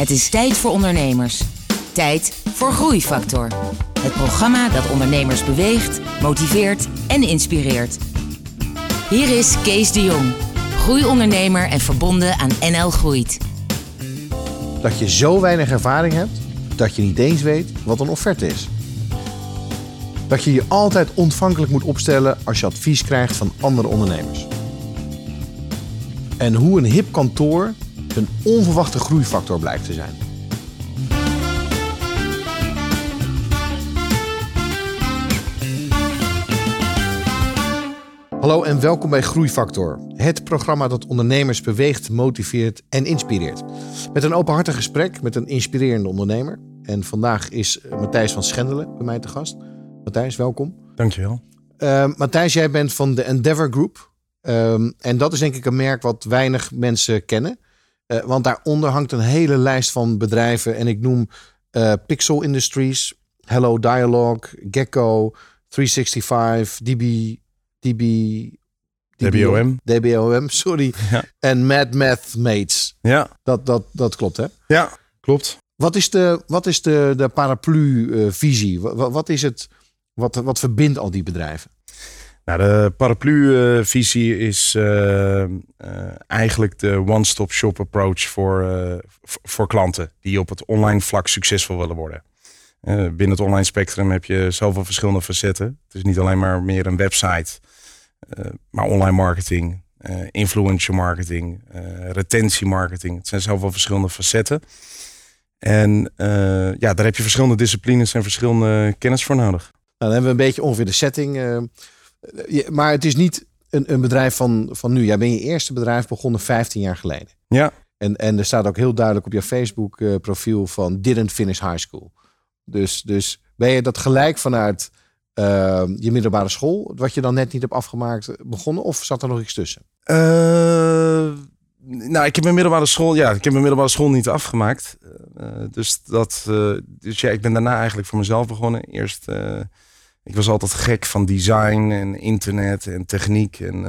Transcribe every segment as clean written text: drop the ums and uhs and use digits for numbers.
Het is tijd voor ondernemers. Tijd voor Groeifactor. Het programma dat ondernemers beweegt, motiveert en inspireert. Hier is Kees de Jong, groeiondernemer en verbonden aan NL Groeit. Dat je zo weinig ervaring hebt, dat je niet eens weet wat een offerte is. Dat je je altijd ontvankelijk moet opstellen als je advies krijgt van andere ondernemers. En hoe een hip kantoor een onverwachte groeifactor blijkt te zijn. Hallo en welkom bij Groeifactor. Het programma dat ondernemers beweegt, motiveert en inspireert. Met een openhartig gesprek met een inspirerende ondernemer. En vandaag is Matthijs van Schendelen bij mij te gast. Matthijs, welkom. Dankjewel. Matthijs, jij bent van de Endeavor Group. En dat is denk ik een merk wat weinig mensen kennen. Want daaronder hangt een hele lijst van bedrijven. En ik noem Pixel Industries, Hello Dialogue, Gecko, Free365, DBM, ja. En Mad Math Mates. Ja. Dat klopt, hè? Ja, klopt. Wat is de paraplu-visie? Wat is het? Wat verbindt al die bedrijven? Nou, de paraplu-visie is eigenlijk de one-stop-shop approach voor klanten die op het online vlak succesvol willen worden. Binnen het online spectrum heb je zoveel verschillende facetten. Het is niet alleen maar meer een website, maar online marketing, influencer marketing, retentiemarketing. Het zijn zoveel verschillende facetten. En daar heb je verschillende disciplines en verschillende kennis voor nodig. Nou, dan hebben we een beetje ongeveer de setting. Maar het is niet een bedrijf van nu. Jij bent je eerste bedrijf begonnen 15 jaar geleden. Ja. En er staat ook heel duidelijk op je Facebook profiel van didn't finish high school. Dus ben je dat gelijk vanuit je middelbare school, wat je dan net niet hebt afgemaakt, begonnen? Of zat er nog iets tussen? Ik heb mijn middelbare school niet afgemaakt. Ik ben daarna eigenlijk voor mezelf begonnen. Eerst, ik was altijd gek van design en internet en techniek. En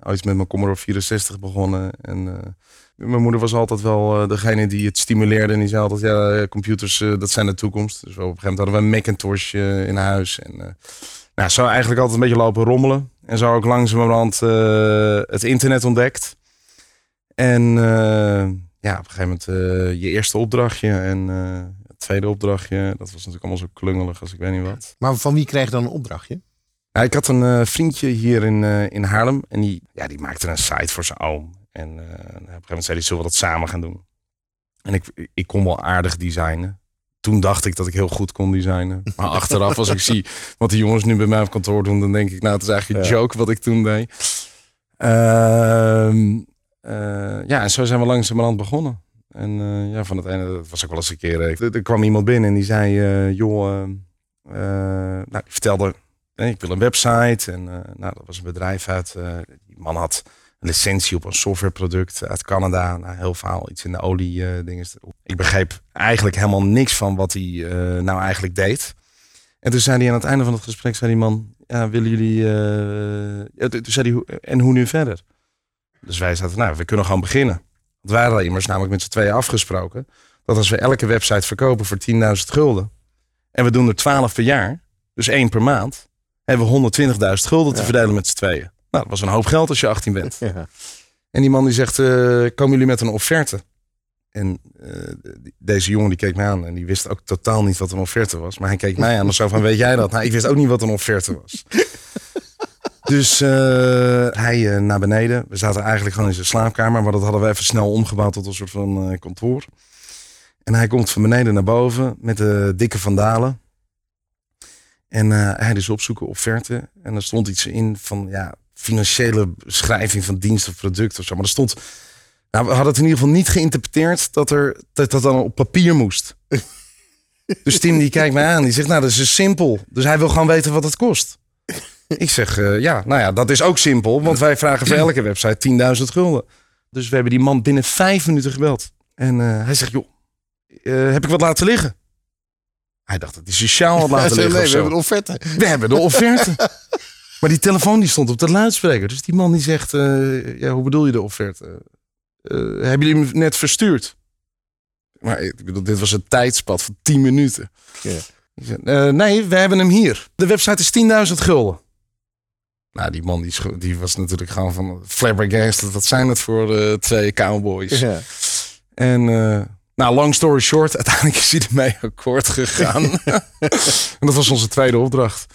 ooit met mijn Commodore 64 begonnen. En mijn moeder was altijd wel degene die het stimuleerde. En die zei altijd, ja, computers, dat zijn de toekomst. Dus op een gegeven moment hadden we een Macintosh in huis. En zo eigenlijk altijd een beetje lopen rommelen. En zo ook langzamerhand het internet ontdekt. En op een gegeven moment je eerste opdrachtje en het tweede opdrachtje. Dat was natuurlijk allemaal zo klungelig als ik weet niet wat. Maar van wie kreeg je dan een opdrachtje? Nou, ik had een vriendje hier in Haarlem. En die maakte een site voor zijn oom. En op een gegeven moment zei hij, zullen we dat samen gaan doen? En ik kon wel aardig designen. Toen dacht ik dat ik heel goed kon designen. Maar achteraf, als ik zie wat die jongens nu bij mij op kantoor doen, dan denk ik, nou, het is eigenlijk een joke wat ik toen deed. En zo zijn we langzamerhand begonnen. En van het ene, dat was ook wel eens een keer. Er kwam iemand binnen en die zei, die vertelde, ik wil een website. En dat was een bedrijf uit, die man had een licentie op een softwareproduct uit Canada. Nou, heel vaal, iets in de olie dingen. Ik begreep eigenlijk helemaal niks van wat hij nou eigenlijk deed. En toen zei hij aan het einde van het gesprek, zei die man, ja, willen jullie, toen zei hij, en hoe nu verder? Dus wij zaten, we kunnen gewoon beginnen. Want wij hadden immers namelijk met z'n tweeën afgesproken dat als we elke website verkopen voor 10.000 gulden en we doen er 12 per jaar, dus 1 per maand, hebben we 120.000 gulden te verdelen met z'n tweeën. Nou, dat was een hoop geld als je 18 bent. Ja. En die man die zegt, komen jullie met een offerte? En deze jongen die keek mij aan en die wist ook totaal niet wat een offerte was. Maar hij keek mij aan en zo van, weet jij dat? Nou, ik wist ook niet wat een offerte was. Dus hij naar beneden. We zaten eigenlijk gewoon in zijn slaapkamer. Maar dat hadden we even snel omgebouwd tot een soort van kantoor. En hij komt van beneden naar boven met de dikke vandalen. En hij dus opzoeken offerte. En er stond iets in van financiële beschrijving van dienst of product of zo. Maar er stond... Nou, we hadden het in ieder geval niet geïnterpreteerd dat dan op papier moest. Dus Tim die kijkt mij aan. Die zegt, dat is dus simpel. Dus hij wil gewoon weten wat het kost. Ik zeg, dat is ook simpel. Want wij vragen voor elke website 10.000 gulden. Dus we hebben die man binnen 5 minuten gebeld. En hij zegt, heb ik wat laten liggen? Hij dacht dat hij zijn sjaal had laten liggen. Nee, we hebben de offerte. We hebben de offerte. Maar die telefoon die stond op de luidspreker. Dus die man die zegt, hoe bedoel je de offerte? Hebben jullie hem net verstuurd? Maar ik bedoel, dit was een tijdspad van 10 minuten. Yeah. Ik zei, nee, we hebben hem hier. De website is 10.000 gulden. Nou, die man die was natuurlijk gewoon van flabbergasted. Wat zijn het voor twee cowboys? Yeah. En nou, long story short, uiteindelijk is hij ermee akkoord gegaan. En dat was onze tweede opdracht.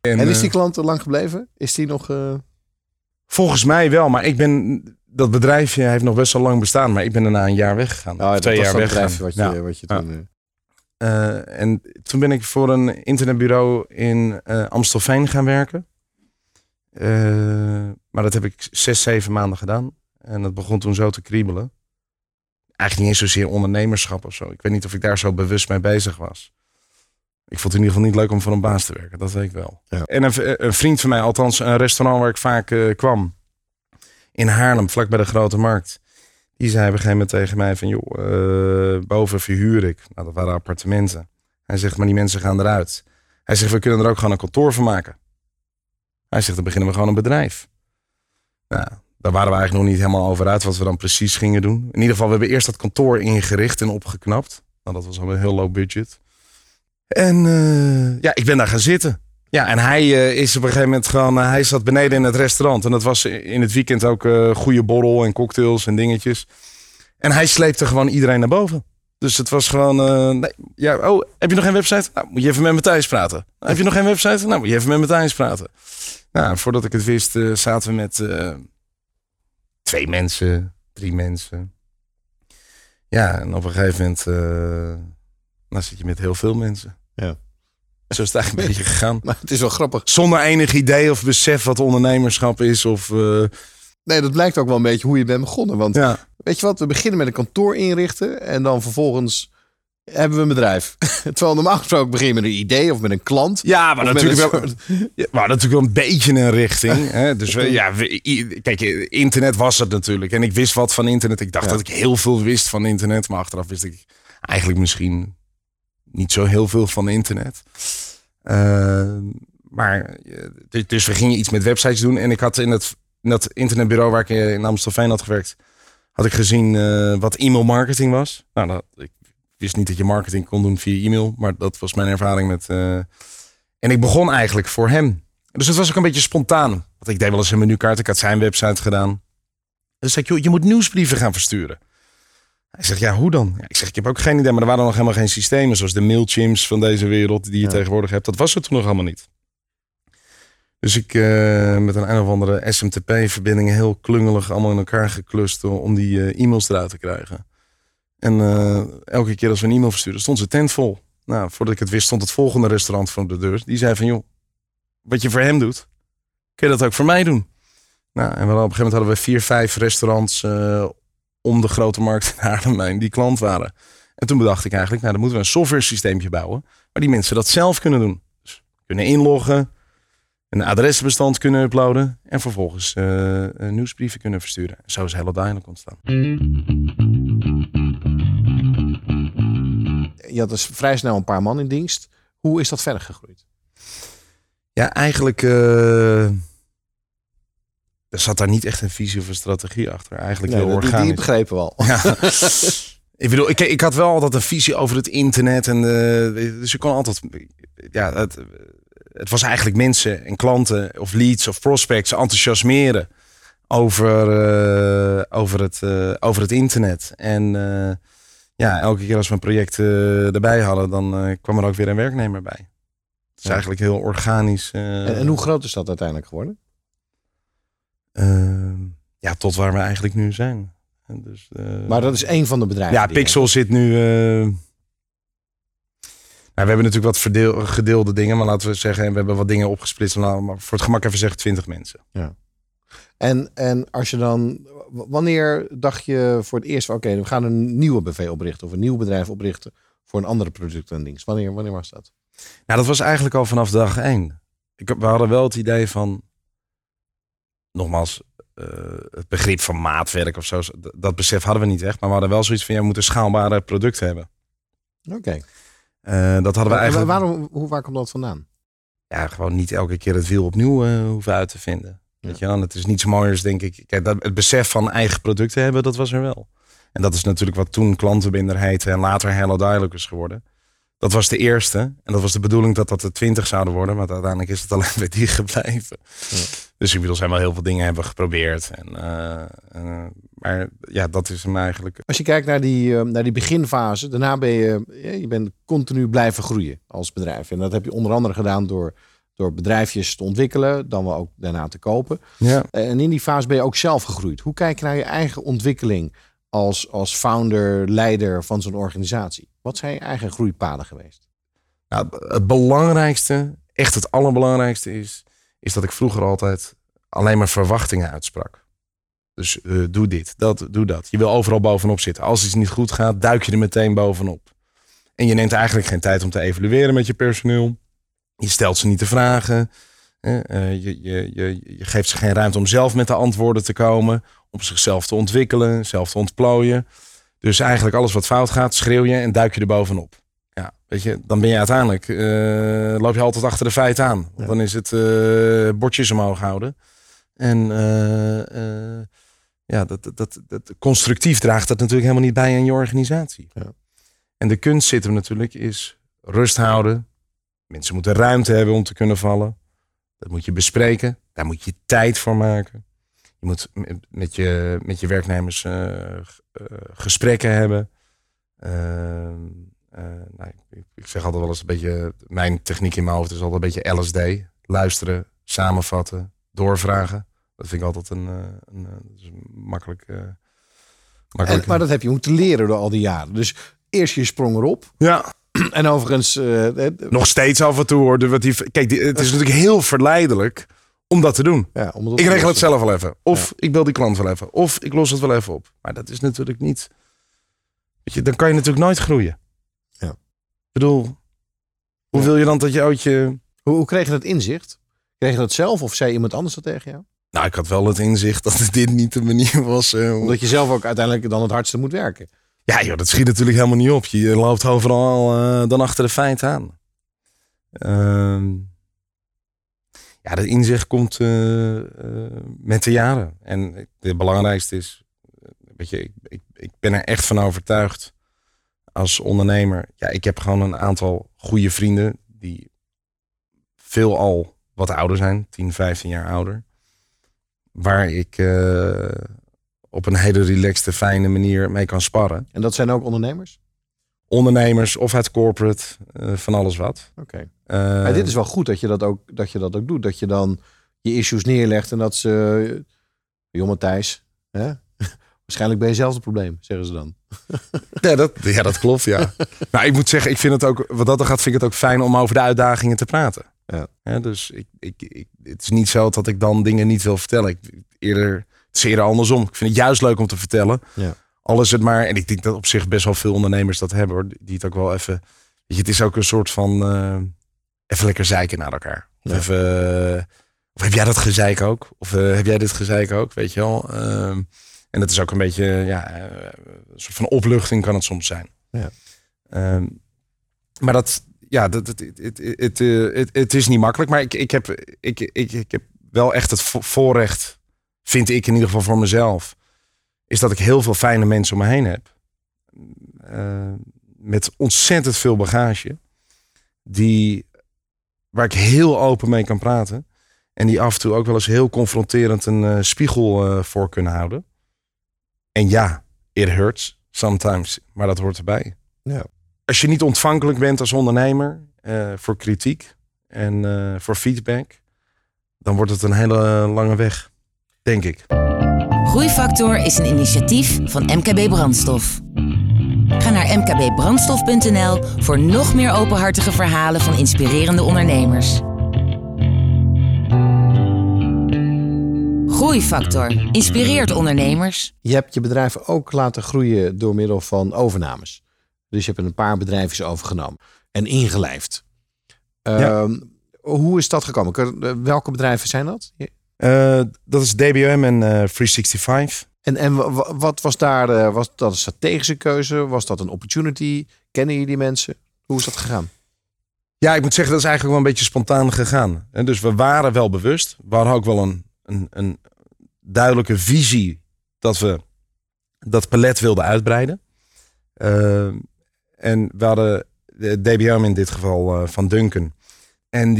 En is die klant er lang gebleven? Is die nog... Volgens mij wel, maar ik ben... Dat bedrijfje heeft nog best wel lang bestaan, maar ik ben daarna een jaar weggegaan. Oh, 2 jaar weggegaan. En toen ben ik voor een internetbureau in Amstelveen gaan werken. Maar dat heb ik 6-7 maanden gedaan. En dat begon toen zo te kriebelen. Eigenlijk niet eens zozeer ondernemerschap of zo. Ik weet niet of ik daar zo bewust mee bezig was. Ik vond het in ieder geval niet leuk om voor een baas te werken. Dat weet ik wel. Ja. En een vriend van mij, althans een restaurant waar ik vaak kwam. In Haarlem, vlak bij de Grote Markt. Die zei op een gegeven moment tegen mij van... joh, boven verhuur ik. Nou, dat waren appartementen. Hij zegt, maar die mensen gaan eruit. Hij zegt, we kunnen er ook gewoon een kantoor van maken. Hij zegt, dan beginnen we gewoon een bedrijf. Nou, daar waren we eigenlijk nog niet helemaal over uit... wat we dan precies gingen doen. In ieder geval, we hebben eerst dat kantoor ingericht en opgeknapt. Nou, dat was al een heel low budget. En ja, ik ben daar gaan zitten. Ja, en hij is op een gegeven moment gewoon... hij zat beneden in het restaurant. En dat was in het weekend ook goede borrel en cocktails en dingetjes. En hij sleepte gewoon iedereen naar boven. Dus het was gewoon... nee, ja, oh, heb je nog geen website? Nou, moet je even met Matthijs praten. Heb je nog geen website? Nou, moet je even met Matthijs praten. Nou, voordat ik het wist zaten we met 2 mensen, 3 mensen. Ja, en op een gegeven moment... nou zit je met heel veel mensen. Ja. Zo is het eigenlijk een beetje gegaan. Maar het is wel grappig. Zonder enig idee of besef wat ondernemerschap is. Of, Nee, dat blijkt ook wel een beetje hoe je bent begonnen. Want ja. Weet je wat, we beginnen met een kantoor inrichten. En dan vervolgens hebben we een bedrijf. Terwijl normaal gesproken beginnen met een idee of met een klant. Ja, maar natuurlijk wel, maar natuurlijk wel een beetje een richting. Hè? Dus kijk, internet was het natuurlijk. En ik wist wat van internet. Ik dacht dat ik heel veel wist van internet. Maar achteraf wist ik eigenlijk misschien... niet zo heel veel van internet. Maar dus we gingen iets met websites doen. En ik had in dat internetbureau waar ik in Amstelveen had gewerkt... had ik gezien wat e-mailmarketing was. Nou, ik wist niet dat je marketing kon doen via e-mail. Maar dat was mijn ervaring met... En ik begon eigenlijk voor hem. Dus het was ook een beetje spontaan. Want ik deed wel eens een menukaart. Ik had zijn website gedaan. Dus zei ik, joh, je moet nieuwsbrieven gaan versturen. Hij zegt, ja, hoe dan? Ja, ik zeg, ik heb ook geen idee, maar er waren nog helemaal geen systemen... zoals de Mailchimps van deze wereld die je tegenwoordig hebt. Dat was er toen nog allemaal niet. Dus ik met een of andere SMTP-verbindingen... heel klungelig allemaal in elkaar geklust... om die e-mails eruit te krijgen. En elke keer als we een e-mail verstuurden, stond zijn tent vol. Nou, voordat ik het wist, stond het volgende restaurant voor de deur. Die zei van, joh, wat je voor hem doet... kun je dat ook voor mij doen? Nou, en op een gegeven moment hadden we 4-5 restaurants... om de Grote Markt in Haarlem die klant waren. En toen bedacht ik eigenlijk, nou, dan moeten we een software systeempje bouwen... waar die mensen dat zelf kunnen doen. Dus kunnen inloggen, een adresbestand kunnen uploaden... en vervolgens nieuwsbrieven kunnen versturen. En zo is Hello Dialogue ontstaan. Je had dus vrij snel een paar man in dienst. Hoe is dat verder gegroeid? Ja, eigenlijk... Er zat daar niet echt een visie of een strategie achter. Eigenlijk heel organisch. Die begrepen wel. Ja. Ik bedoel, ik had wel altijd een visie over het internet. En dus je kon altijd... Ja, het was eigenlijk mensen en klanten of leads of prospects enthousiasmeren over het internet. En ja, elke keer als we een project erbij hadden, dan kwam er ook weer een werknemer bij. Het is eigenlijk heel organisch. En hoe groot is dat uiteindelijk geworden? Ja, tot waar we eigenlijk nu zijn. En dus, maar dat is één van de bedrijven. Ja, Pixel zit nu... Nou, we hebben natuurlijk wat gedeelde dingen. Maar laten we zeggen, we hebben wat dingen opgesplitst. Nou, maar voor het gemak even zeggen 20 mensen. Ja. En als je dan... Wanneer dacht je voor het eerst... Oké, we gaan een nieuwe BV oprichten. Of een nieuw bedrijf oprichten. Voor een andere product en dienst. Wanneer was dat? Nou, dat was eigenlijk al vanaf dag 1. We hadden wel het idee van... Nogmaals, het begrip van maatwerk of zo, dat besef hadden we niet echt. Maar we hadden wel zoiets van, ja, we moeten schaalbare producten hebben. Oké. Dat hadden we eigenlijk... Waar komt dat vandaan? Ja, gewoon niet elke keer het wiel opnieuw hoeven uit te vinden. Ja. Weet je wel? Het is niets mooiers, denk ik. Kijk, het besef van eigen producten hebben, dat was er wel. En dat is natuurlijk wat toen klantenbinder heette en later Hello Dialogue is geworden. Dat was de eerste. En dat was de bedoeling dat dat de 20 zouden worden. Maar uiteindelijk is het alleen bij die gebleven. Ja. Dus inmiddels zijn wel heel veel dingen hebben geprobeerd. Maar ja, dat is hem eigenlijk. Als je kijkt naar die beginfase. Daarna ben je bent continu blijven groeien als bedrijf. En dat heb je onder andere gedaan door bedrijfjes te ontwikkelen. Dan wel ook daarna te kopen. Ja. En in die fase ben je ook zelf gegroeid. Hoe kijk je naar je eigen ontwikkeling als founder, leider van zo'n organisatie? Wat zijn je eigen groeipaden geweest? Nou, het belangrijkste, echt het allerbelangrijkste is dat ik vroeger altijd alleen maar verwachtingen uitsprak. Dus doe dit, dat, doe dat. Je wil overal bovenop zitten. Als iets niet goed gaat, duik je er meteen bovenop. En je neemt eigenlijk geen tijd om te evalueren met je personeel. Je stelt ze niet de vragen. Je geeft ze geen ruimte om zelf met de antwoorden te komen. Om zichzelf te ontwikkelen, zelf te ontplooien. Dus eigenlijk alles wat fout gaat, schreeuw je en duik je er bovenop. Ja, weet je, dan ben je uiteindelijk, loop je altijd achter de feiten aan. Want ja. Dan is het bordjes omhoog houden. En dat constructief draagt dat natuurlijk helemaal niet bij aan je organisatie. Ja. En de kunst zit hem natuurlijk, is rust houden. Mensen moeten ruimte hebben om te kunnen vallen. Dat moet je bespreken. Daar moet je tijd voor maken. Je moet met je werknemers gesprekken hebben. Nou, ik zeg altijd wel eens een beetje... Mijn techniek in mijn hoofd is altijd een beetje LSD. Luisteren, samenvatten, doorvragen. Dat vind ik altijd een makkelijk... Maar dat heb je moeten leren door al die jaren. Dus eerst je sprong erop. Ja. En overigens... nog steeds af en toe hoor. Het is natuurlijk heel verleidelijk... om dat te doen. Ja, ik regel het zelf wel even. Of ik bel die klant wel even. Of ik los het wel even op. Maar dat is natuurlijk niet... Weet je, dan kan je natuurlijk nooit groeien. Ja. Ik bedoel... Hoe wil je dan dat je oudje... Hoe kreeg je dat inzicht? Kreeg je dat zelf of zei iemand anders dat tegen jou? Nou, ik had wel het inzicht dat dit niet de manier was. Omdat je zelf ook uiteindelijk dan het hardste moet werken. Ja joh, dat schiet natuurlijk helemaal niet op. Je loopt overal dan achter de feiten aan. Ja, dat inzicht komt met de jaren. En het belangrijkste is, weet je, ik ben er echt van overtuigd als ondernemer. Ja, ik heb gewoon een aantal goede vrienden die veelal wat ouder zijn, 10, 15 jaar ouder. Waar ik op een hele relaxte, fijne manier mee kan sparren. En dat zijn ook ondernemers? Ondernemers of het corporate, van alles wat. Oké. Maar dit is wel goed dat je dat ook doet. Dat je dan je issues neerlegt en dat ze... Joh Matthijs, hè? Waarschijnlijk ben je zelf het probleem, zeggen ze dan. Ja, dat klopt, ja. Maar ik moet zeggen, ik vind het ook, wat dat er gaat, vind ik het ook fijn om over de uitdagingen te praten. Ja. Ja, dus het is niet zo dat ik dan dingen niet wil vertellen. Het is eerder andersom. Ik vind het juist leuk om te vertellen. Ja. Al is het maar, en ik denk dat op zich best wel veel ondernemers dat hebben hoor. Die het ook wel even... Weet je, het is ook een soort van... even lekker zeiken naar elkaar. Of, ja. Of heb jij dat gezeik ook? Of heb jij dit gezeik ook? Weet je wel. En dat is ook een beetje... een soort van opluchting kan het soms zijn. Ja. Maar dat... Ja, het is niet makkelijk. Maar ik heb wel echt het voorrecht... vind ik in ieder geval voor mezelf... is dat ik heel veel fijne mensen om me heen heb. Met ontzettend veel bagage. Waar ik heel open mee kan praten. En die af en toe ook wel eens heel confronterend een spiegel voor kunnen houden. En ja, it hurts sometimes. Maar dat hoort erbij. Ja. Als je niet ontvankelijk bent als ondernemer voor kritiek en voor feedback, dan wordt het een hele lange weg, denk ik. Groeifactor is een initiatief van MKB Brandstof. Ga naar mkbbrandstof.nl voor nog meer openhartige verhalen van inspirerende ondernemers. Groeifactor inspireert ondernemers. Je hebt je bedrijf ook laten groeien door middel van overnames. Dus je hebt een paar bedrijfjes overgenomen en ingelijfd. Ja. Hoe is dat gekomen? Welke bedrijven zijn dat? Dat is DBM en Free365. En wat was daar? Was dat een strategische keuze? Was dat een opportunity? Kennen je die mensen? Hoe is dat gegaan? Ja, ik moet zeggen, dat is eigenlijk wel een beetje spontaan gegaan. En dus we waren wel bewust. We hadden ook wel een duidelijke visie dat we dat palet wilden uitbreiden. En we hadden de DBM in dit geval van Duncan. En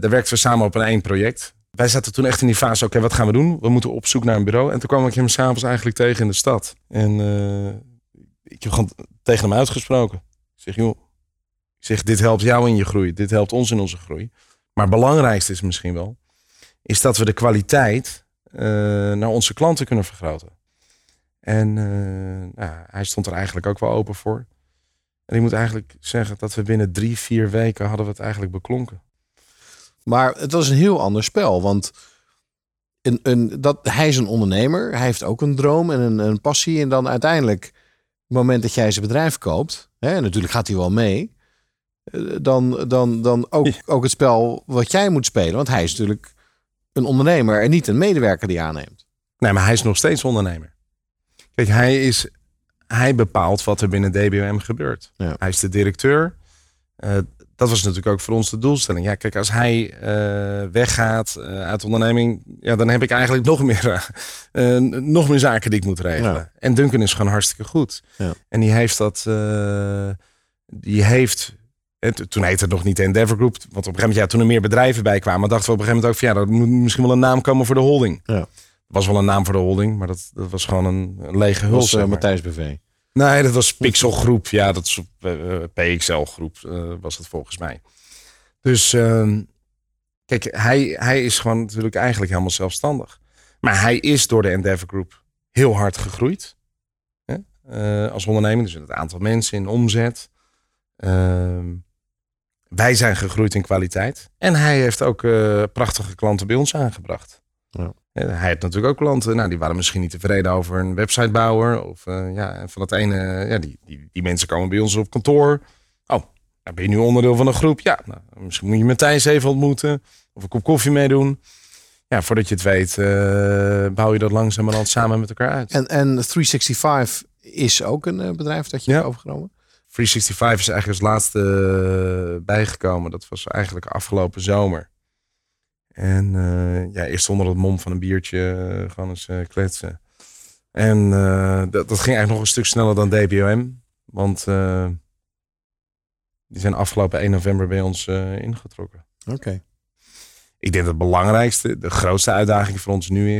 daar werkten we samen op een één project. Wij zaten toen echt in die fase, oké, wat gaan we doen? We moeten op zoek naar een bureau. En toen kwam ik hem s'avonds eigenlijk tegen in de stad. En ik heb gewoon tegen hem uitgesproken. Ik zeg, joh, dit helpt jou in je groei. Dit helpt ons in onze groei. Maar het belangrijkste is misschien wel, is dat we de kwaliteit naar onze klanten kunnen vergroten. En hij stond er eigenlijk ook wel open voor. En ik moet eigenlijk zeggen dat we binnen 3-4 weken hadden we het eigenlijk beklonken. Maar het was een heel ander spel. Want hij is een ondernemer. Hij heeft ook een droom en een passie. En dan uiteindelijk, op het moment dat jij zijn bedrijf koopt, hè, natuurlijk gaat hij wel mee, dan ook het spel wat jij moet spelen. Want hij is natuurlijk een ondernemer en niet een medewerker die aanneemt. Nee, maar hij is nog steeds ondernemer. Kijk, hij bepaalt wat er binnen DBM gebeurt. Ja. Hij is de directeur. Dat was natuurlijk ook voor ons de doelstelling. Ja, kijk, als hij weggaat uit de onderneming, ja, dan heb ik eigenlijk nog meer zaken die ik moet regelen. Ja. En Duncan is gewoon hartstikke goed. Ja. En die heeft dat. Toen heette het nog niet de Endeavor Group. Want op een gegeven moment, toen er meer bedrijven bij kwamen, dachten we op een gegeven moment ook van, er moet misschien wel een naam komen voor de holding. Ja. Was wel een naam voor de holding, maar dat was gewoon een lege huls. Dat was Matthijs BV. Nee, dat was Pixel groep. Ja, dat is PXL groep was het volgens mij. Dus kijk, hij is gewoon natuurlijk eigenlijk helemaal zelfstandig. Maar hij is door de Endeavor Group heel hard gegroeid. Hè? Als onderneming, dus het aantal mensen in omzet. Wij zijn gegroeid in kwaliteit. En hij heeft ook prachtige klanten bij ons aangebracht. Ja. Hij heeft natuurlijk ook klanten, die waren misschien niet tevreden over een websitebouwer. Of van dat ene, die mensen komen bij ons op kantoor. Oh, ben je nu onderdeel van een groep? Ja, misschien moet je Matthijs even ontmoeten. Of een kop koffie meedoen. Ja, voordat je het weet, bouw je dat langzamerhand samen met elkaar uit. En 365 is ook een bedrijf dat je hebt overgenomen? 365 is eigenlijk als laatste bijgekomen. Dat was eigenlijk afgelopen zomer. En eerst onder het mom van een biertje gewoon eens kletsen. En dat ging eigenlijk nog een stuk sneller dan DBM. Want die zijn afgelopen 1 november bij ons ingetrokken. Oké. Ik denk dat het belangrijkste, de grootste uitdaging voor ons nu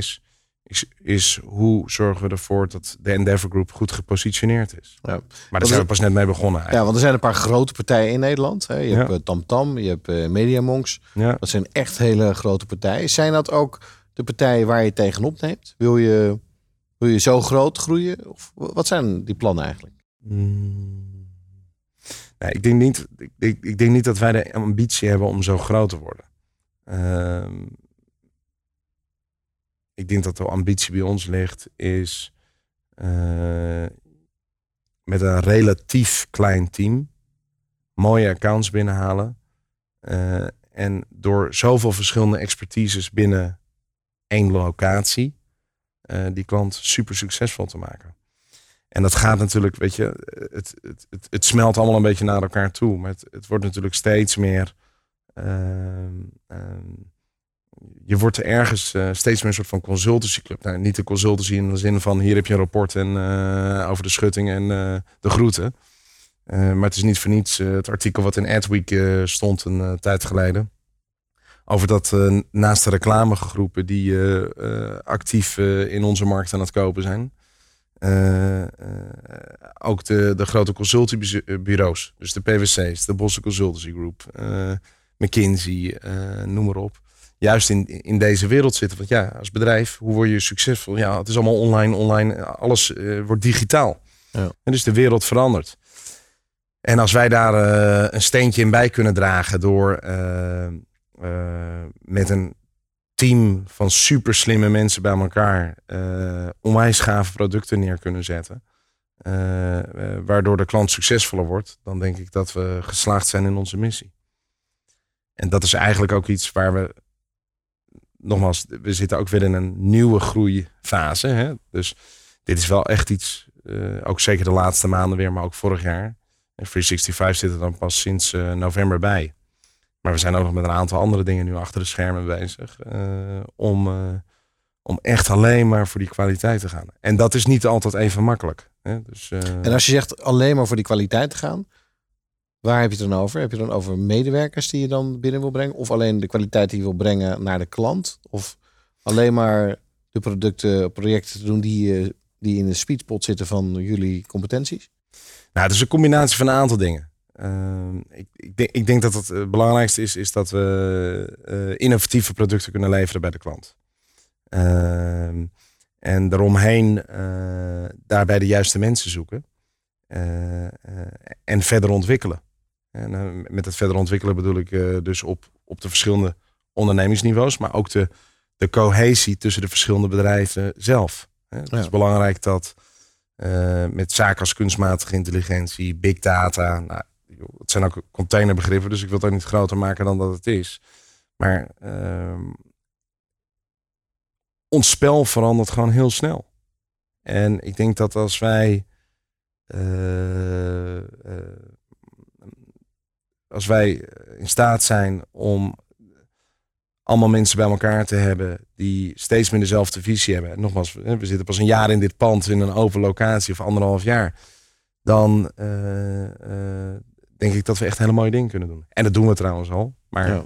is hoe zorgen we ervoor dat de Endeavor Group goed gepositioneerd is. Ja. Maar daar zijn we pas net mee begonnen. Eigenlijk. Ja, want er zijn een paar grote partijen in Nederland. Hè. Je hebt Tam Tam, je hebt Media Monks. Ja. Dat zijn echt hele grote partijen. Zijn dat ook de partijen waar je tegenop neemt? Wil je zo groot groeien? Of wat zijn die plannen eigenlijk? Nee, ik denk niet dat wij de ambitie hebben om zo groot te worden. Ik denk dat de ambitie bij ons ligt, is met een relatief klein team mooie accounts binnenhalen. En door zoveel verschillende expertises binnen één locatie die klant super succesvol te maken. En dat gaat natuurlijk, weet je, het smelt allemaal een beetje naar elkaar toe. Maar het wordt natuurlijk steeds meer... je wordt ergens steeds meer een soort van consultancyclub. Nou, niet de consultancy in de zin van hier heb je een rapport en over de schutting en de groeten. Maar het is niet voor niets het artikel wat in Adweek stond een tijd geleden. Over dat naast de reclamegroepen die actief in onze markt aan het kopen zijn. Ook de grote consultancybureaus. Dus de PwC's, de Boston Consulting Group, McKinsey, noem maar op. Juist in deze wereld zitten. Want als bedrijf, hoe word je succesvol? Ja, het is allemaal online. Alles wordt digitaal. Ja. En dus de wereld verandert. En als wij daar een steentje in bij kunnen dragen door met een team van super slimme mensen bij elkaar onwijs gave producten neer kunnen zetten. Waardoor de klant succesvoller wordt. Dan denk ik dat we geslaagd zijn in onze missie. En dat is eigenlijk ook iets waar we... Nogmaals, we zitten ook weer in een nieuwe groeifase. Hè? Dus dit is wel echt iets, ook zeker de laatste maanden weer, maar ook vorig jaar. En 365 zit er dan pas sinds november bij. Maar we zijn ook nog met een aantal andere dingen nu achter de schermen bezig. Om om echt alleen maar voor die kwaliteit te gaan. En dat is niet altijd even makkelijk. Hè? Dus, En als je zegt alleen maar voor die kwaliteit te gaan, waar heb je het dan over? Heb je het dan over medewerkers die je dan binnen wil brengen? Of alleen de kwaliteit die je wil brengen naar de klant? Of alleen maar de projecten doen die in de sweet spot zitten van jullie competenties? Nou, het is een combinatie van een aantal dingen. Ik denk dat het belangrijkste is dat we innovatieve producten kunnen leveren bij de klant. En daaromheen daarbij de juiste mensen zoeken. En verder ontwikkelen. En met het verder ontwikkelen bedoel ik dus op de verschillende ondernemingsniveaus, maar ook de cohesie tussen de verschillende bedrijven zelf. Het is belangrijk dat met zaken als kunstmatige intelligentie, big data, nou, het zijn ook containerbegrippen, dus ik wil het ook niet groter maken dan dat het is. Maar ons spel verandert gewoon heel snel. En ik denk dat als wij in staat zijn om allemaal mensen bij elkaar te hebben die steeds meer dezelfde visie hebben. En nogmaals, we zitten pas een jaar in dit pand in een open locatie of 1,5 jaar. Dan denk ik dat we echt hele mooie dingen kunnen doen. En dat doen we trouwens al. Maar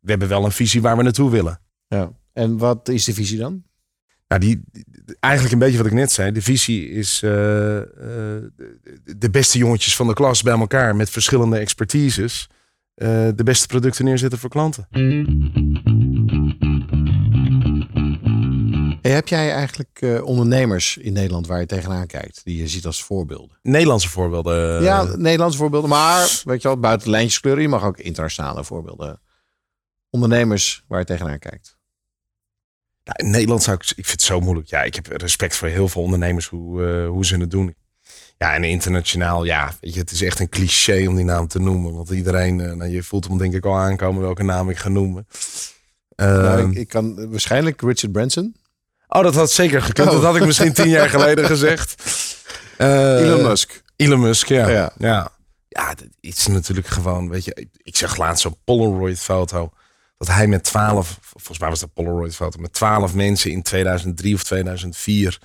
we hebben wel een visie waar we naartoe willen. Ja. En wat is de visie dan? Nou, eigenlijk een beetje wat ik net zei. De visie is de beste jongetjes van de klas bij elkaar met verschillende expertises. De beste producten neerzetten voor klanten. Hey, heb jij eigenlijk ondernemers in Nederland waar je tegenaan kijkt? Die je ziet als voorbeelden? Nederlandse voorbeelden? Ja, Nederlandse voorbeelden. Maar weet je wel, buiten lijntjes kleuren. Je mag ook internationale voorbeelden. Ondernemers waar je tegenaan kijkt. Nou, in Nederland ik vind het zo moeilijk. Ja, ik heb respect voor heel veel ondernemers hoe ze het doen. Ja, en internationaal, ja, weet je, het is echt een cliché om die naam te noemen. Want iedereen, je voelt hem denk ik al aankomen welke naam ik ga noemen. Ik kan waarschijnlijk Richard Branson. Oh, dat had zeker gekund. Oh. Dat had ik misschien 10 jaar geleden gezegd. Elon Musk, ja. Ja, het is natuurlijk gewoon, weet je, ik zag laatst zo'n Polaroid-foto. Dat hij met 12, volgens mij was dat Polaroid-foto, met 12 mensen in 2003 of 2004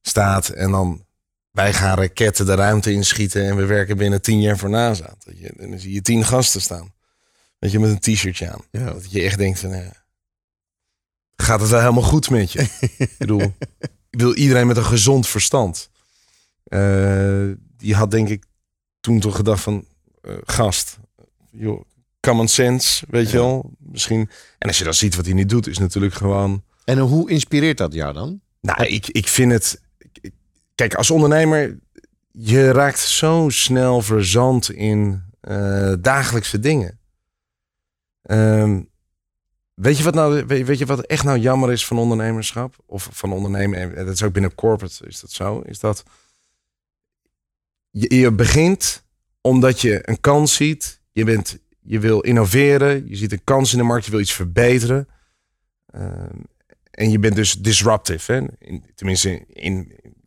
staat en dan wij gaan raketten de ruimte inschieten en we werken binnen 10 jaar voor NASA. En dan zie je 10 gasten staan. Weet je, met een t-shirtje aan. Ja. Dat je echt denkt van, gaat het wel helemaal goed met je? Ik bedoel, iedereen met een gezond verstand. Die had denk ik toen toch gedacht van, gast, joh, common sense, weet je wel. Misschien. En als je dan ziet wat hij niet doet, is natuurlijk gewoon. En hoe inspireert dat jou dan? Nou, ik vind het. Kijk, als ondernemer, je raakt zo snel verzand in dagelijkse dingen. Weet je wat echt nou jammer is van ondernemerschap? Of van ondernemen, en dat is ook binnen corporate, is dat zo? Is dat je begint omdat je een kans ziet. Je wil innoveren, je ziet een kans in de markt, je wil iets verbeteren. En je bent dus disruptive. Hè?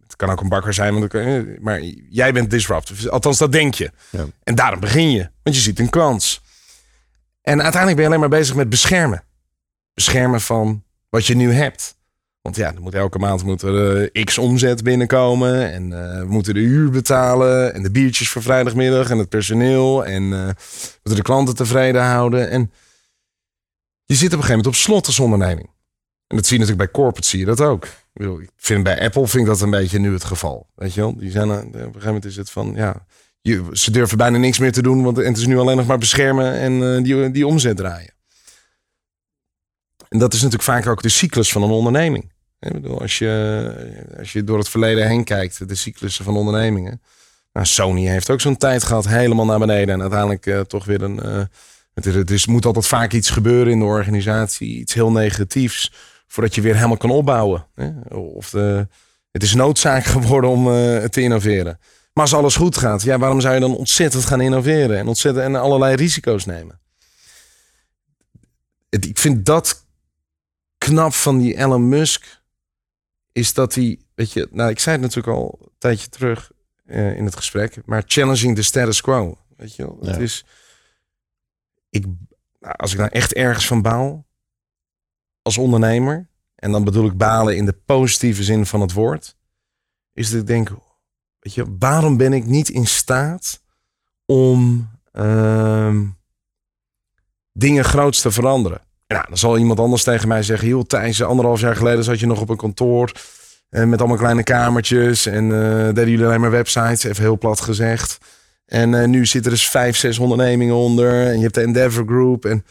Het kan ook een bakker zijn, maar jij bent disruptive. Althans, dat denk je. Ja. En daarom begin je, want je ziet een kans. En uiteindelijk ben je alleen maar bezig met beschermen. Beschermen van wat je nu hebt. Want ja, elke maand moet er x omzet binnenkomen. En we moeten de huur betalen. En de biertjes voor vrijdagmiddag. En het personeel. En we moeten de klanten tevreden houden. En je zit op een gegeven moment op slot als onderneming. En dat zie je natuurlijk bij corporate, zie je dat ook. Bij Apple vind ik dat een beetje nu het geval. Weet je wel? Die zijn, op een gegeven moment is het van, ze durven bijna niks meer te doen. En het is nu alleen nog maar beschermen en die omzet draaien. En dat is natuurlijk vaak ook de cyclus van een onderneming. Ik bedoel, als je door het verleden heen kijkt, de cyclussen van ondernemingen. Nou, Sony heeft ook zo'n tijd gehad, helemaal naar beneden. En uiteindelijk toch weer een. Het moet altijd vaak iets gebeuren in de organisatie, iets heel negatiefs, voordat je weer helemaal kan opbouwen. Hè? Het is noodzaak geworden om te innoveren. Maar als alles goed gaat, waarom zou je dan ontzettend gaan innoveren en allerlei risico's nemen? Ik vind dat knap van die Elon Musk, is dat hij, ik zei het natuurlijk al een tijdje terug in het gesprek, maar challenging the status quo, weet je wel. Ja. Het is, als ik nou echt ergens van baal als ondernemer, en dan bedoel ik balen in de positieve zin van het woord, is dat ik denk, weet je, waarom ben ik niet in staat om dingen groots te veranderen? Nou, dan zal iemand anders tegen mij zeggen, joh Thijs, 1,5 jaar geleden zat je nog op een kantoor met allemaal kleine kamertjes en deden jullie alleen maar websites, even heel plat gezegd. En nu zitten er dus 5-6 ondernemingen onder en je hebt de Endeavor Group en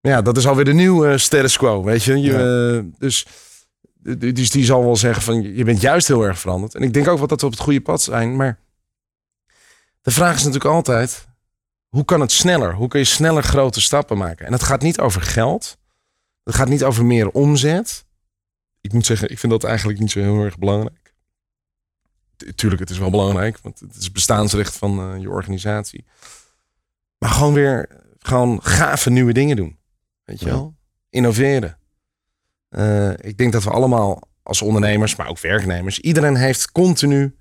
ja, dat is alweer de nieuwe status quo, weet je. Dus die zal wel zeggen van, je bent juist heel erg veranderd. En ik denk ook wel dat we op het goede pad zijn, maar de vraag is natuurlijk altijd, hoe kan het sneller? Hoe kun je sneller grote stappen maken? En dat gaat niet over geld. Dat gaat niet over meer omzet. Ik moet zeggen, ik vind dat eigenlijk niet zo heel erg belangrijk. Tuurlijk, het is wel belangrijk, want het is bestaansrecht van je organisatie. Maar gewoon gave nieuwe dingen doen. Weet je wel? Innoveren. Ik denk dat we allemaal als ondernemers, maar ook werknemers, iedereen heeft continu,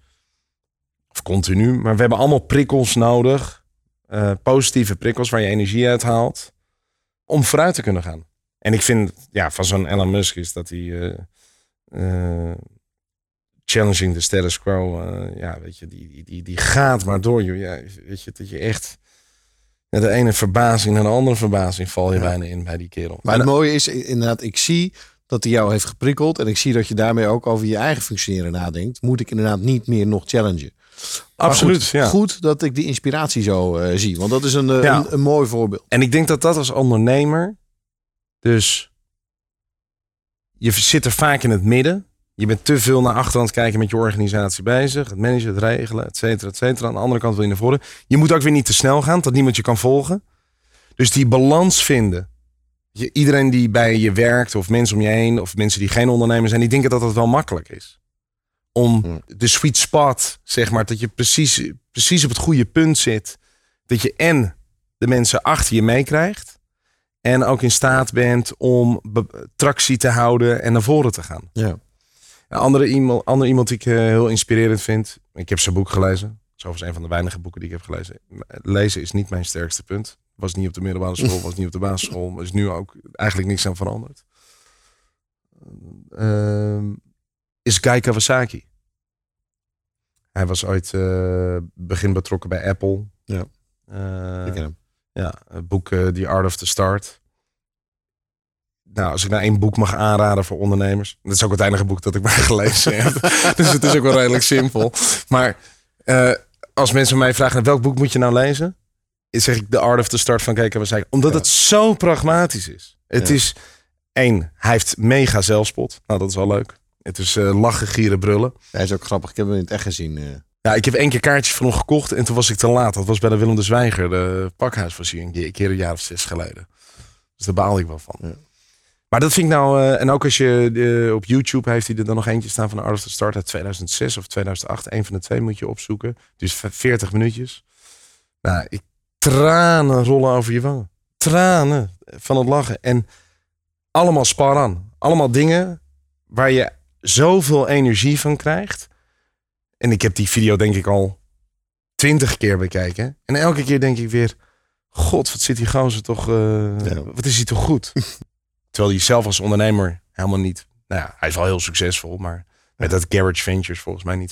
maar we hebben allemaal prikkels nodig. Positieve prikkels waar je energie uit haalt om vooruit te kunnen gaan. En ik vind, ja, van zo'n Elon Musk is dat hij challenging the status quo, ja, weet je, die gaat maar door, joh. Ja, weet je, dat je echt de ene verbazing naar de andere verbazing val je bijna in bij die kerel. Maar het mooie is inderdaad, ik zie dat hij jou heeft geprikkeld en ik zie dat je daarmee ook over je eigen functioneren nadenkt. Moet ik inderdaad niet meer nog challengen? Absoluut, goed dat ik die inspiratie zo zie. Want dat is een mooi voorbeeld. En ik denk dat als ondernemer... Dus... Je zit er vaak in het midden. Je bent te veel naar achter aan het kijken met je organisatie bezig. Het managen, het regelen, et cetera, et cetera. Aan de andere kant wil je naar voren. Je moet ook weer niet te snel gaan, dat niemand je kan volgen. Dus die balans vinden. Iedereen die bij je werkt, of mensen om je heen, of mensen die geen ondernemer zijn, die denken dat dat wel makkelijk is. Om de sweet spot, zeg maar, dat je precies op het goede punt zit. Dat je en de mensen achter je meekrijgt. En ook in staat bent om tractie te houden en naar voren te gaan. Ja. Een andere iemand die ik heel inspirerend vind. Ik heb zijn boek gelezen. Zo was een van de weinige boeken die ik heb gelezen. Lezen is niet mijn sterkste punt. Was niet op de middelbare school, was niet op de basisschool. Maar is nu ook eigenlijk niks aan veranderd. Is Guy Kawasaki. Hij was ooit begin betrokken bij Apple. Ja, ik ken hem. Ja, het boek The Art of the Start. Nou, als ik nou één boek mag aanraden voor ondernemers. Dat is ook het enige boek dat ik maar gelezen heb. Dus het is ook wel redelijk simpel. Maar als mensen mij vragen, welk boek moet je nou lezen? Zeg ik The Art of the Start van Guy Kawasaki. Omdat het zo pragmatisch is. Het is, één, hij heeft mega zelfspot. Nou, dat is wel leuk. Het is lachen, gieren, brullen. Hij is ook grappig. Ik heb hem in het echt gezien. Ja, ik heb 1 keer kaartjes van hem gekocht en toen was ik te laat. Dat was bij de Willem de Zwijger, de pakhuisversiering. Een keer een jaar of 6 geleden. Dus daar baalde ik wel van. Ja. Maar dat vind ik nou... en ook als je op YouTube heeft hij er dan nog eentje staan van de Art of the Start uit 2006 of 2008. 1 van de 2 moet je opzoeken. Dus 40 minuutjes. Nou, tranen rollen over je wangen. Tranen van het lachen. En allemaal sparran. Allemaal dingen waar je zoveel energie van krijgt. En ik heb die video denk ik al 20 keer bekijken. En elke keer denk ik weer, god, wat zit die gozer toch, wat is hij toch goed. Terwijl hij zelf als ondernemer helemaal niet, nou ja, hij is wel heel succesvol, maar met dat Garage Ventures volgens mij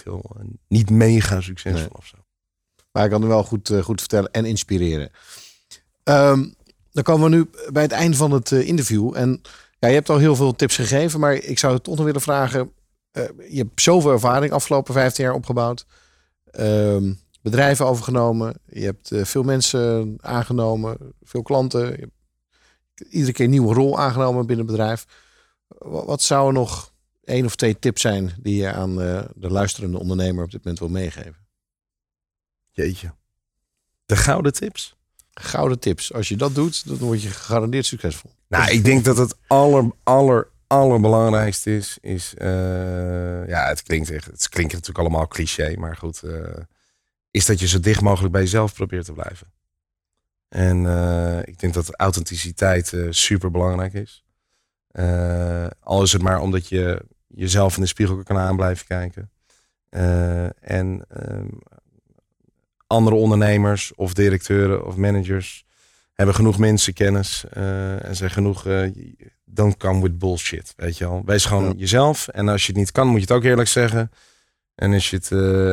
niet mega succesvol of zo. Maar ik kan hem wel goed vertellen en inspireren. Dan komen we nu bij het eind van het interview en ja, je hebt al heel veel tips gegeven, maar ik zou het toch nog willen vragen. Je hebt zoveel ervaring afgelopen 15 jaar opgebouwd. Bedrijven overgenomen. Je hebt veel mensen aangenomen. Veel klanten. Je hebt iedere keer een nieuwe rol aangenomen binnen het bedrijf. Wat zou er nog 1 of 2 tips zijn die je aan de luisterende ondernemer op dit moment wil meegeven? Jeetje. De gouden tips? Gouden tips. Als je dat doet, dan word je gegarandeerd succesvol. Nou, ik denk dat het allerbelangrijkste is ja, het klinkt natuurlijk allemaal cliché, maar goed, is dat je zo dicht mogelijk bij jezelf probeert te blijven. En ik denk dat authenticiteit super belangrijk is. Al is het maar omdat je jezelf in de spiegel kan aan blijven kijken. Andere ondernemers of directeuren of managers hebben genoeg mensen kennis en zijn genoeg don't come with bullshit, weet je wel. Wees gewoon jezelf en als je het niet kan, moet je het ook eerlijk zeggen. En is je het,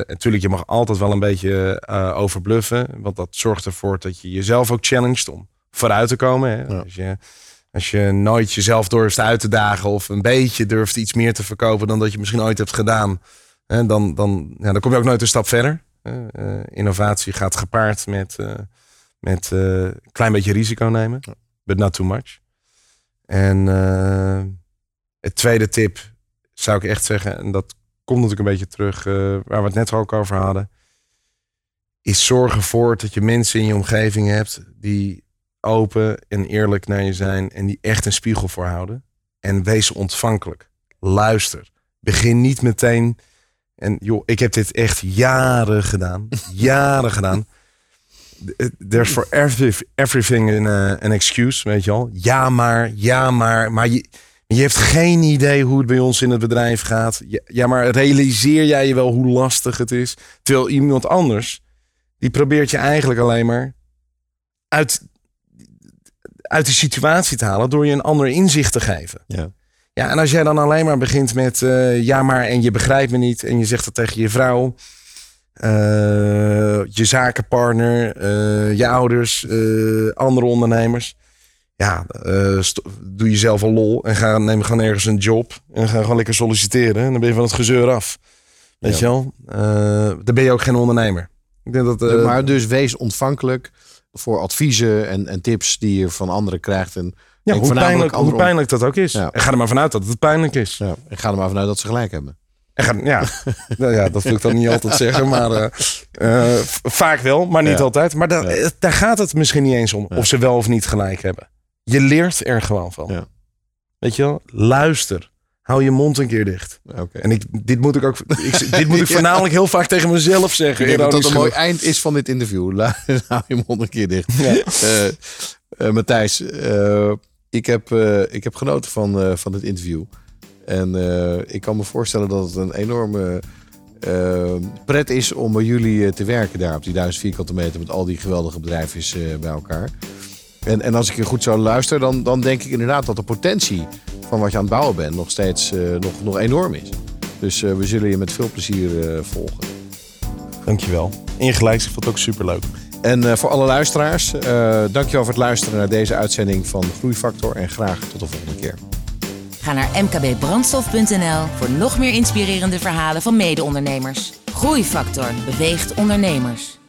natuurlijk, je mag altijd wel een beetje overbluffen, want dat zorgt ervoor dat je jezelf ook challenged om vooruit te komen. Hè? Ja. Als je nooit jezelf durft uit te dagen of een beetje durft iets meer te verkopen dan dat je misschien ooit hebt gedaan, hè? Dan kom je ook nooit een stap verder. Innovatie gaat gepaard met een klein beetje risico nemen, but not too much. En het tweede tip zou ik echt zeggen, en dat komt natuurlijk een beetje terug waar we het net ook over hadden, is zorg ervoor dat je mensen in je omgeving hebt die open en eerlijk naar je zijn en die echt een spiegel voor houden. En wees ontvankelijk. Luister. Begin niet meteen. En joh, ik heb dit echt jaren gedaan. Jaren gedaan. There's for everything an excuse, weet je al. Maar je hebt geen idee hoe het bij ons in het bedrijf gaat. Ja, maar realiseer jij je wel hoe lastig het is? Terwijl iemand anders, die probeert je eigenlijk alleen maar uit die situatie te halen door je een ander inzicht te geven. Ja. Ja, en als jij dan alleen maar begint met ja, maar en je begrijpt me niet en je zegt dat tegen je vrouw, je zakenpartner, je ouders, andere ondernemers. Ja, doe jezelf een lol en neem gewoon ergens een job en ga gewoon lekker solliciteren. En dan ben je van het gezeur af. Weet je wel? Dan ben je ook geen ondernemer. Ik denk dat, maar dus wees ontvankelijk voor adviezen en tips die je van anderen krijgt. En ja, hoe pijnlijk dat ook is. Ja. En ga er maar vanuit dat het pijnlijk is. Ja. En ga er maar vanuit dat ze gelijk hebben. Dat wil ik dan niet altijd zeggen. Maar vaak wel, maar niet altijd. Maar daar gaat het misschien niet eens om. Ja. Of ze wel of niet gelijk hebben. Je leert er gewoon van. Ja. Weet je wel? Luister. Hou je mond een keer dicht. Okay. En dit moet ik voornamelijk heel vaak tegen mezelf zeggen. Ik denk dat een mooi eind is van dit interview. Hou je mond een keer dicht. Ja. Matthijs, ik heb genoten van dit interview. En ik kan me voorstellen dat het een enorme pret is om bij jullie te werken daar op die 1000 vierkante meter met al die geweldige bedrijfjes bij elkaar. En als ik je goed zou luisteren, dan denk ik inderdaad dat de potentie van wat je aan het bouwen bent nog steeds nog enorm is. Dus we zullen je met veel plezier volgen. Dankjewel. Ingelijks, ik vond het ook superleuk. En voor alle luisteraars, dankjewel voor het luisteren naar deze uitzending van Groeifactor. En graag tot de volgende keer. Ga naar mkbbrandstof.nl voor nog meer inspirerende verhalen van mede-ondernemers. Groeifactor beweegt ondernemers.